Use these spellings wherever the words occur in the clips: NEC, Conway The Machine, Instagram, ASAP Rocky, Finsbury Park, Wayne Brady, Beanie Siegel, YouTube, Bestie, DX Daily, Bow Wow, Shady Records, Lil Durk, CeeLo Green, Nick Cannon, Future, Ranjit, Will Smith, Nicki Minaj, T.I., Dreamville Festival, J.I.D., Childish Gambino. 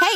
Hey,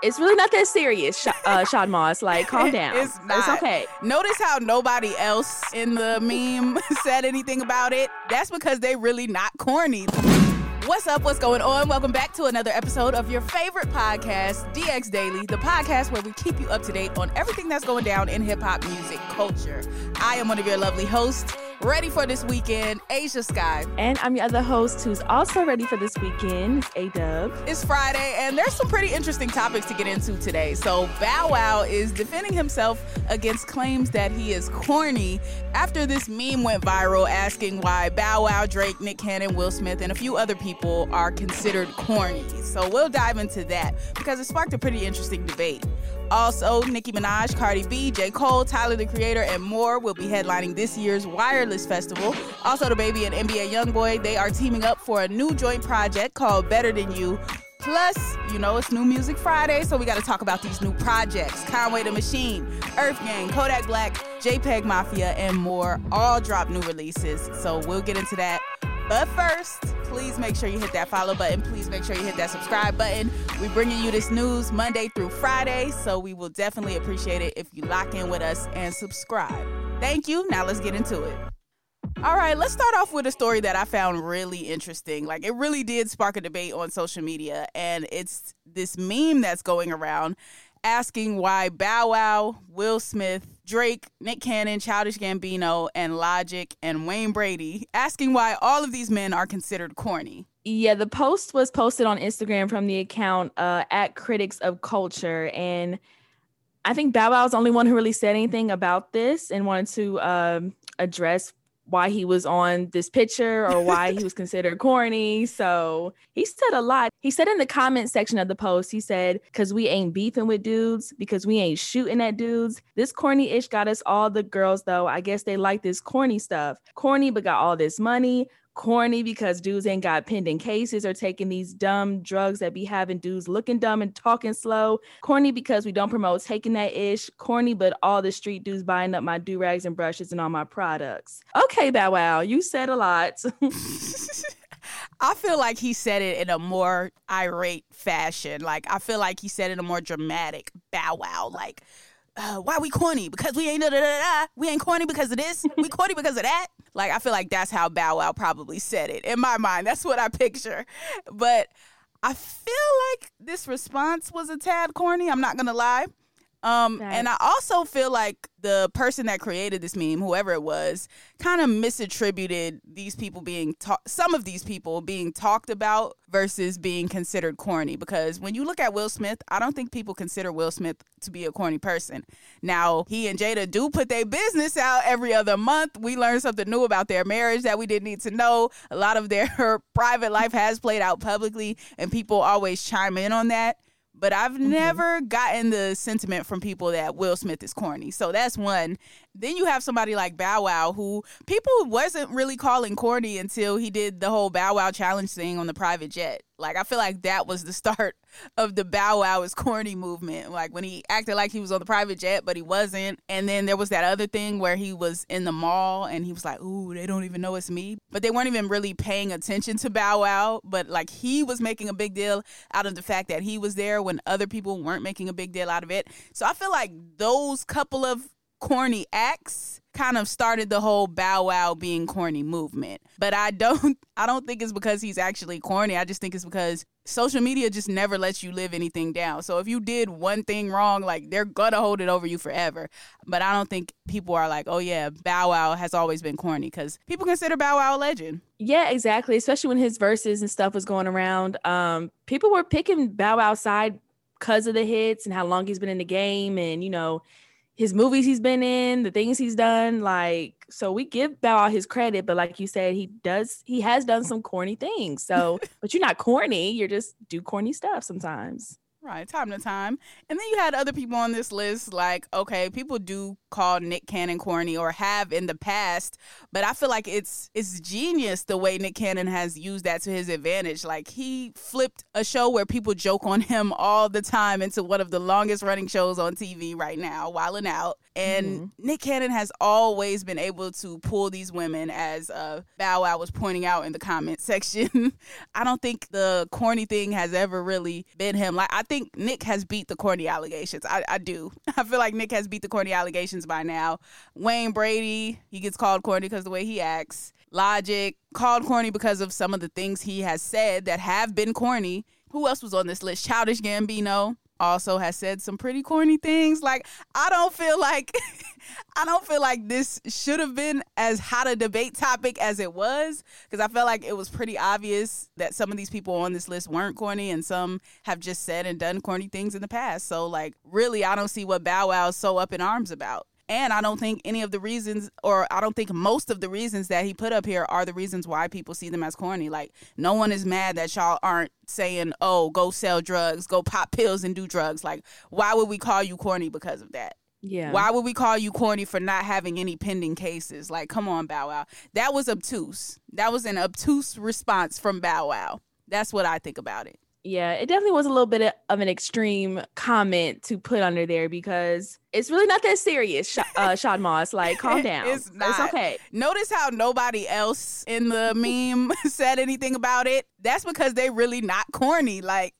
It's really not that serious, Sean Moss. Like, calm down. It's not. It's okay. Notice how nobody else in the meme said anything about it. That's because they really not corny. What's up? What's going on? Welcome back to another episode of your favorite podcast, DX Daily, the podcast where we keep you up to date on everything that's going down in hip-hop music culture. I am one of your lovely hosts, ready for this weekend, Ashia Skye. And I'm your other host who's also ready for this weekend, A-Dub. It's Friday, and there's some pretty interesting topics to get into today. So Bow Wow is defending himself against claims that he is corny after this meme went viral asking why Bow Wow, Drake, Nick Cannon, Will Smith, and a few other people are considered corny. So we'll dive into that because it sparked a pretty interesting debate. Also, Nicki Minaj, Cardi B, J. Cole, Tyler the Creator, and more will be headlining this year's Wireless Festival. Also, the Baby and NBA YoungBoy, they are teaming up for a new joint project called Better Than You. Plus, you know, it's New Music Friday, so we got to talk about these new projects. Conway The Machine, Earthgang, Kodak Black, JPEG Mafia, and more all drop new releases. So we'll get into that. But first, please make sure you hit that follow button. Please make sure you hit that subscribe button. We're bringing you this news Monday through Friday, so we will definitely appreciate it if you lock in with us and subscribe. Thank you. Now let's get into it. All right, let's start off with a story that I found really interesting. Like, it really did spark a debate on social media, and it's this meme that's going around asking why Bow Wow, Will Smith, Drake, Nick Cannon, Childish Gambino, and Logic, and Wayne Brady, asking why all of these men are considered corny. Yeah, the post was posted on Instagram from the account at Critics of Culture, and I think Bow Wow was the only one who really said anything about this and wanted to address why he was on this picture or why he was considered corny. So he said a lot. He said in the comment section of the post, he said, "Cause we ain't beefing with dudes, because we ain't shooting at dudes. This corny ish got us all the girls though. I guess they like this corny stuff. Corny, but got all this money. Corny because dudes ain't got pending cases or taking these dumb drugs that be having dudes looking dumb and talking slow. Corny because we don't promote taking that ish. Corny, but all the street dudes buying up my do-rags and brushes and all my products." Okay, Bow Wow, you said a lot. I feel like he said it in a more irate fashion. Like, I feel like he said it in a more dramatic Bow Wow. Like, why we corny? Because we ain't da-da-da-da. We ain't corny because of this. We corny because of that. Like, I feel like that's how Bow Wow probably said it. In my mind, that's what I picture. But I feel like this response was a tad corny. I'm not going to lie. Nice. And I also feel like the person that created this meme, whoever it was, kind of misattributed these people being some of these people being talked about versus being considered corny. Because when you look at Will Smith, I don't think people consider Will Smith to be a corny person. Now, he and Jada do put their business out every other month. We learned something new about their marriage that we didn't need to know. A lot of their private life has played out publicly, and people always chime in on that. But I've never gotten the sentiment from people that Will Smith is corny. So that's one. Then you have somebody like Bow Wow, who people wasn't really calling corny until he did the whole Bow Wow challenge thing on the private jet. Like, I feel like that was the start of the Bow Wow is corny movement. Like, when he acted like he was on the private jet, but he wasn't. And then there was that other thing where he was in the mall and he was like, "Ooh, they don't even know it's me." But they weren't even really paying attention to Bow Wow. But, like, he was making a big deal out of the fact that he was there when other people weren't making a big deal out of it. So I feel like those couple of corny acts kind of started the whole Bow Wow being corny movement. But I don't think it's because he's actually corny. I just think it's because social media just never lets you live anything down. So if you did one thing wrong, like, they're gonna hold it over you forever. But I don't think people are like, oh yeah, Bow Wow has always been corny, because people consider Bow Wow a legend. Yeah, exactly. Especially when his verses and stuff was going around. People were picking Bow Wow's side because of the hits and how long he's been in the game, and, you know, his movies he's been in, the things he's done, like, so we give Bow Wow his credit, but like you said, he has done some corny things. So, but you're not corny, you're just do corny stuff sometimes. Right, time to time. And then you had other people on this list, like, okay, people do call Nick Cannon corny, or have in the past, but I feel like it's genius the way Nick Cannon has used that to his advantage. Like, he flipped a show where people joke on him all the time into one of the longest running shows on TV right now, Wildin' Out. And Nick Cannon has always been able to pull these women, as Bow Wow was pointing out in the comment section. I don't think the corny thing has ever really been him. Like, I think Nick has beat the corny allegations. I do. I feel like Nick has beat the corny allegations by now. Wayne Brady, he gets called corny because of the way he acts. Logic, called corny because of some of the things he has said that have been corny. Who else was on this list? Childish Gambino also has said some pretty corny things. Like, I don't feel like this should have been as hot a debate topic as it was, because I felt like it was pretty obvious that some of these people on this list weren't corny, and some have just said and done corny things in the past. So, like, really, I don't see what Bow Wow's so up in arms about. And I don't think most of the reasons that he put up here are the reasons why people see them as corny. Like, no one is mad that y'all aren't saying, oh, go sell drugs, go pop pills and do drugs. Like, why would we call you corny because of that? Yeah. Why would we call you corny for not having any pending cases? Like, come on, Bow Wow. That was obtuse. That was an obtuse response from Bow Wow. That's what I think about it. Yeah, it definitely was a little bit of an extreme comment to put under there, because it's really not that serious, Shad Moss. Like, calm down. It's not. It's okay. Notice how nobody else in the meme said anything about it. That's because they really not corny. Like,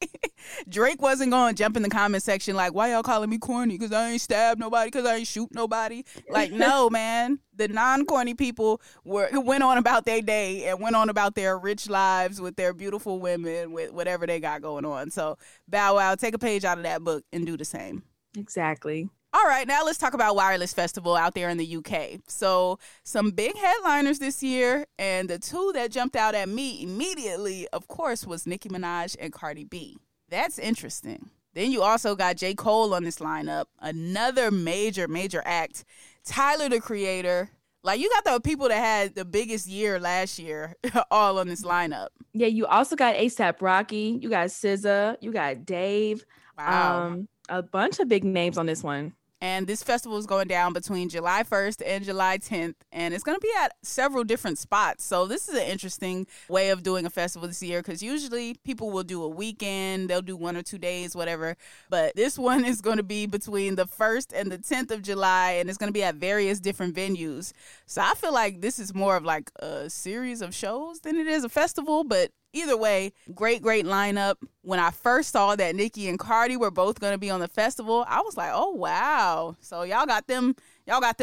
Drake wasn't going to jump in the comment section like, why y'all calling me corny? Because I ain't stabbed nobody, because I ain't shoot nobody. Like, no, man. The non-corny people went on about their day and went on about their rich lives with their beautiful women, with whatever they got going on. So, Bow Wow, take a page out of that book and do the same. Exactly. All right, now let's talk about Wireless Festival out there in the UK. So, some big headliners this year, and the two that jumped out at me immediately, of course, was Nicki Minaj and Cardi B. That's interesting. Then you also got J. Cole on this lineup, another major, major act. Tyler the Creator. Like, you got the people that had the biggest year last year all on this lineup. Yeah, you also got ASAP Rocky, you got SZA, you got Dave. Wow. A bunch of big names on this one. And this festival is going down between July 1st and July 10th, and it's going to be at several different spots. So this is an interesting way of doing a festival this year, because usually people will do a weekend, they'll do 1 or 2 days, whatever. But this one is going to be between the 1st and the 10th of July, and it's going to be at various different venues. So I feel like this is more of like a series of shows than it is a festival, but either way, great, great lineup. When I first saw that Nicki and Cardi were both going to be on the festival, I was like, oh, wow. So y'all got them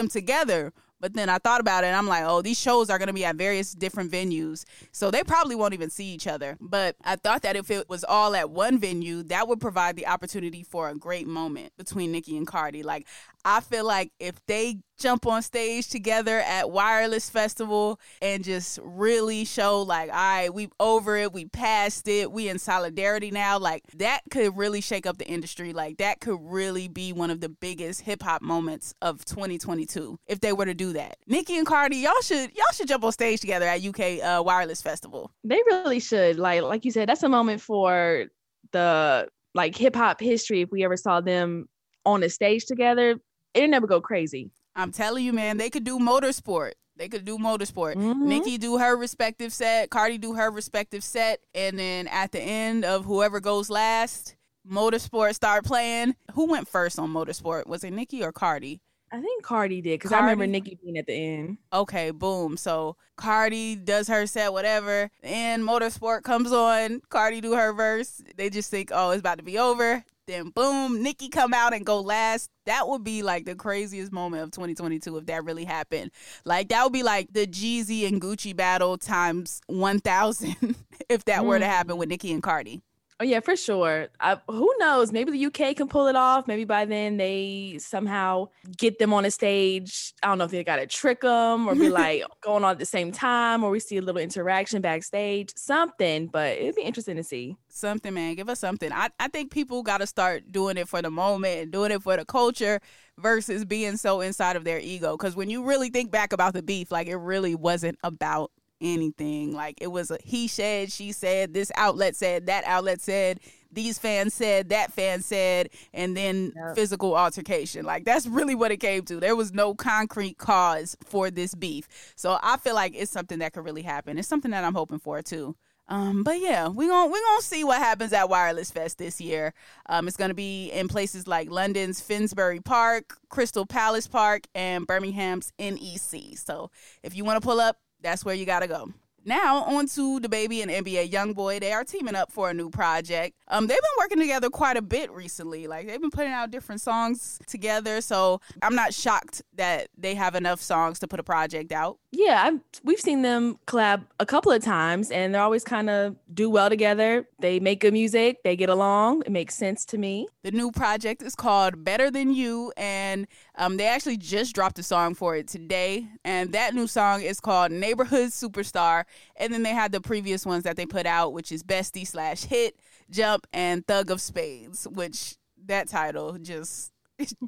together. But then I thought about it, and I'm like, oh, these shows are going to be at various different venues, so they probably won't even see each other. But I thought that if it was all at one venue, that would provide the opportunity for a great moment between Nicki and Cardi. Like, I feel like if they jump on stage together at Wireless Festival and just really show, like, all right, we over it, we passed it, we in solidarity now, like, that could really shake up the industry. Like, that could really be one of the biggest hip-hop moments of 2022 if they were to do that. Nicki and Cardi, y'all should jump on stage together at UK Wireless Festival. They really should. Like you said, that's a moment for the, like, hip-hop history. If we ever saw them on a stage together, it'll never go crazy. I'm telling you, man, they could do motorsport. Mm-hmm. Nicki do her respective set, Cardi do her respective set, and then at the end of whoever goes last, motorsport start playing. Who went first on motorsport? Was it Nicki or Cardi? I think Cardi did, because I remember Nicki being at the end. Okay, boom. So Cardi does her set, whatever, and Motorsport comes on. Cardi do her verse. They just think, oh, it's about to be over. Then boom, Nicki come out and go last. That would be like the craziest moment of 2022 if that really happened. Like that would be like the Jeezy and Gucci battle times 1,000 if that were to happen with Nicki and Cardi. Oh yeah, for sure. Who knows? Maybe the UK can pull it off. Maybe by then they somehow get them on a stage. I don't know if they got to trick them or be like going on at the same time, or we see a little interaction backstage, something. But it'd be interesting to see. Something, man. Give us something. I think people got to start doing it for the moment and doing it for the culture versus being so inside of their ego. Because when you really think back about the beef, like it really wasn't about anything. Like it was a he said, she said, this outlet said, that outlet said, these fans said, that fan said, and then physical altercation. Like that's really what it came to. There was no concrete cause for this beef. So I feel like it's something that could really happen. It's something that I'm hoping for too. But yeah, we're gonna see what happens at Wireless Fest this year. It's gonna be in places like London's Finsbury Park, Crystal Palace Park, and Birmingham's NEC. So if you want to pull up, that's where you got to go. Now, on to DaBaby and NBA YoungBoy. They are teaming up for a new project. They've been working together quite a bit recently. Like, they've been putting out different songs together. So I'm not shocked that they have enough songs to put a project out. Yeah, we've seen them collab a couple of times, and they're always kind of do well together. They make good music. They get along. It makes sense to me. The new project is called Better Than You, and they actually just dropped a song for it today. And that new song is called Neighborhood Superstar. And then they had the previous ones that they put out, which is Bestie /Hit, Jump, and Thug of Spades, which that title just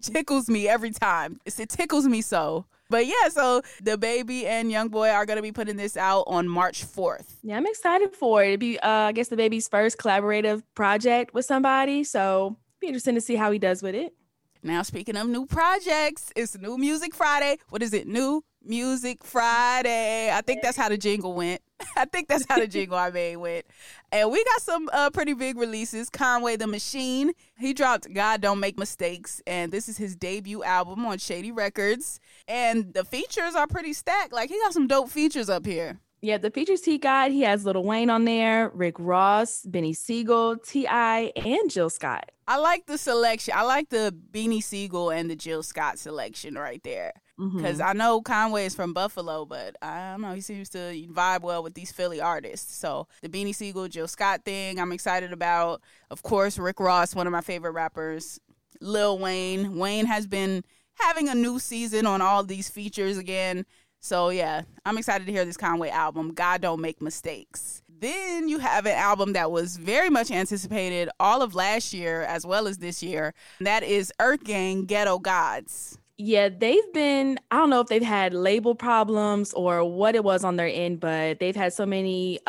tickles me every time. It tickles me so. But yeah, so DaBaby and YoungBoy are going to be putting this out on March 4th. Yeah, I'm excited for it. It'd be, I guess, DaBaby's first collaborative project with somebody. So it'd be interesting to see how he does with it. Now, speaking of new projects, it's New Music Friday. What is it? New Music Friday. I think that's how the jingle went. I think that's how the jingle I made went. And we got some pretty big releases. Conway The Machine. He dropped God Don't Make Mistakes. And this is his debut album on Shady Records. And the features are pretty stacked. Like, he got some dope features up here. Yeah, the features he has Lil Wayne on there, Rick Ross, Beanie Siegel, T.I., and Jill Scott. I like the selection. I like the Beanie Siegel and the Jill Scott selection right there. Because I know Conway is from Buffalo, but I don't know. He seems to vibe well with these Philly artists. So the Beanie Siegel, Jill Scott thing I'm excited about. Of course, Rick Ross, one of my favorite rappers. Lil Wayne. Wayne has been having a new season on all these features again. So, yeah, I'm excited to hear this Conway album, God Don't Make Mistakes. Then you have an album that was very much anticipated all of last year as well as this year. And that is Earthgang, Ghetto Gods. Yeah, they've been, I don't know if they've had label problems or what it was on their end, but they've had so many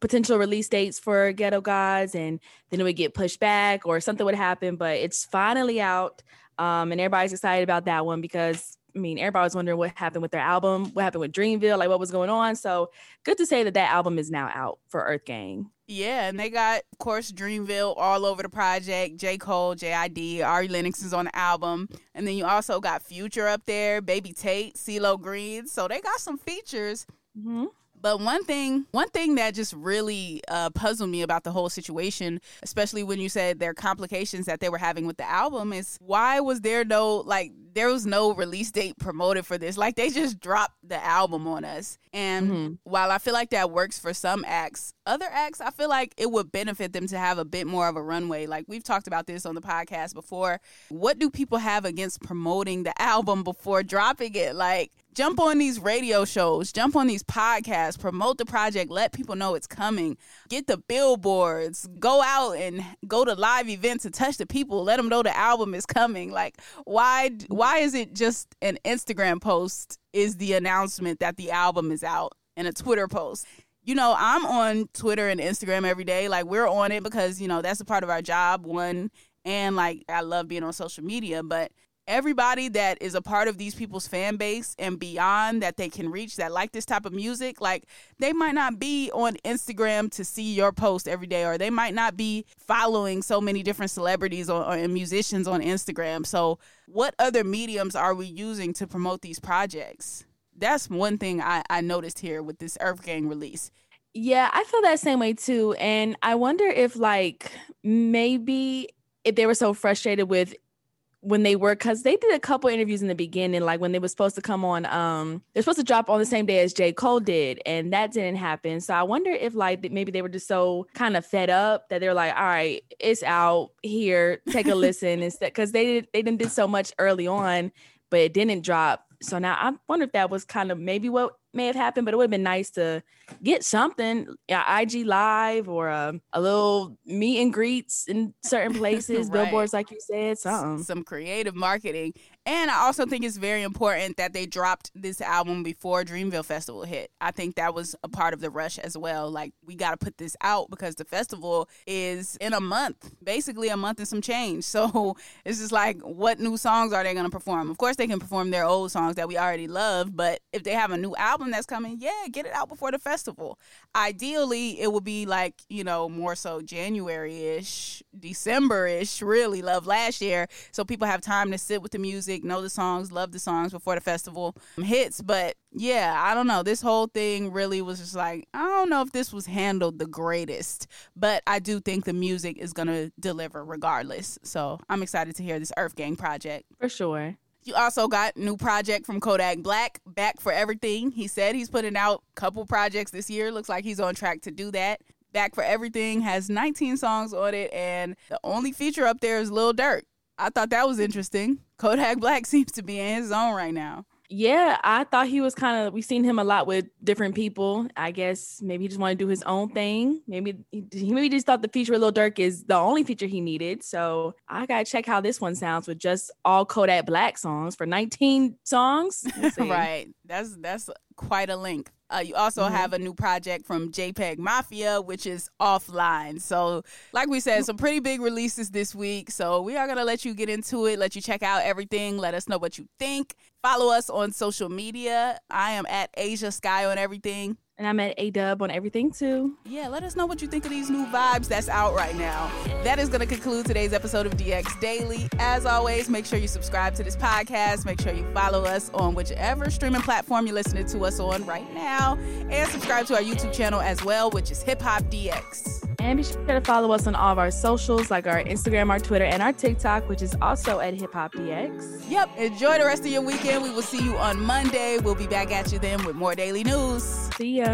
potential release dates for Ghetto Gods, and then it would get pushed back or something would happen, but it's finally out. And everybody's excited about that one because, I mean, everybody was wondering what happened with their album, what happened with Dreamville, like what was going on. So good to say that that album is now out for Earthgang. Yeah, and they got, of course, Dreamville all over the project. J. Cole, J.I.D., Ari Lennox is on the album. And then you also got Future up there, Baby Tate, CeeLo Green. So they got some features. Mm-hmm. But one thing that just really puzzled me about the whole situation, especially when you said their complications that they were having with the album, is why was there no, like, there was no release date promoted for this? Like, they just dropped the album on us. And while I feel like that works for some acts, other acts, I feel like it would benefit them to have a bit more of a runway. Like, we've talked about this on the podcast before. What do people have against promoting the album before dropping it? Like, jump on these radio shows, jump on these podcasts, promote the project, let people know it's coming, get the billboards, go out and go to live events and touch the people, let them know the album is coming. Like, why is it just an Instagram post is the announcement that the album is out and a Twitter post? You know, I'm on Twitter and Instagram every day. Like, we're on it because, you know, that's a part of our job, one, and, like, I love being on social media, but everybody that is a part of these people's fan base and beyond that they can reach that like this type of music, like they might not be on Instagram to see your post every day, or they might not be following so many different celebrities or musicians on Instagram. So what other mediums are we using to promote these projects? That's one thing I noticed here with this Earthgang release. Yeah, I feel that same way too. And I wonder if like maybe if they were so frustrated with when they were, because they did a couple interviews in the beginning, like when they were supposed to come on, they're supposed to drop on the same day as J. Cole did, and that didn't happen. So I wonder if like maybe they were just so kind of fed up that they're like, all right, it's out here, take a listen instead, because they did so much early on, but it didn't drop. So now I wonder if that was kind of maybe what may have happened, but it would have been nice to get something, IG Live or a little meet and greets in certain places, right. Billboards, like you said, something. Some creative marketing. And I also think it's very important that they dropped this album before Dreamville Festival hit. I think that was a part of the rush as well. Like, we got to put this out because the festival is in a month, basically a month and some change. So it's just like, what new songs are they going to perform? Of course, they can perform their old songs that we already love, but if they have a new album that's coming, yeah, get it out before the festival. Ideally, it would be like, you know, more so January-ish, December-ish, really, love last year. So people have time to sit with the music, know the songs, love the songs before the festival hits. But yeah, I don't know. This whole thing really was just like, I don't know if this was handled the greatest, but I do think the music is going to deliver regardless. So I'm excited to hear this Earthgang project. For sure. You also got new project from Kodak Black, Back for Everything. He said he's putting out a couple projects this year. Looks like he's on track to do that. Back for Everything has 19 songs on it, and the only feature up there is Lil Durk. I thought that was interesting. Kodak Black seems to be in his zone right now. Yeah, I thought he was kind of, we've seen him a lot with different people. I guess maybe he just wanted to do his own thing. Maybe he just thought the feature with Lil Durk is the only feature he needed. So I got to check how this one sounds with just all Kodak Black songs for 19 songs. Right. That's quite a link. You also have a new project from JPEG Mafia, which is Offline. So like we said, some pretty big releases this week. So we are going to let you get into it, let you check out everything, let us know what you think. Follow us on social media. I am at Ashia Skye on everything. And I'm at A-Dub on everything, too. Yeah, let us know what you think of these new vibes that's out right now. That is going to conclude today's episode of DX Daily. As always, make sure you subscribe to this podcast. Make sure you follow us on whichever streaming platform you're listening to us on right now. And subscribe to our YouTube channel as well, which is Hip Hop DX. And be sure to follow us on all of our socials, like our Instagram, our Twitter, and our TikTok, which is also at Hip Hop DX. Yep. Enjoy the rest of your weekend. We will see you on Monday. We'll be back at you then with more daily news. See ya.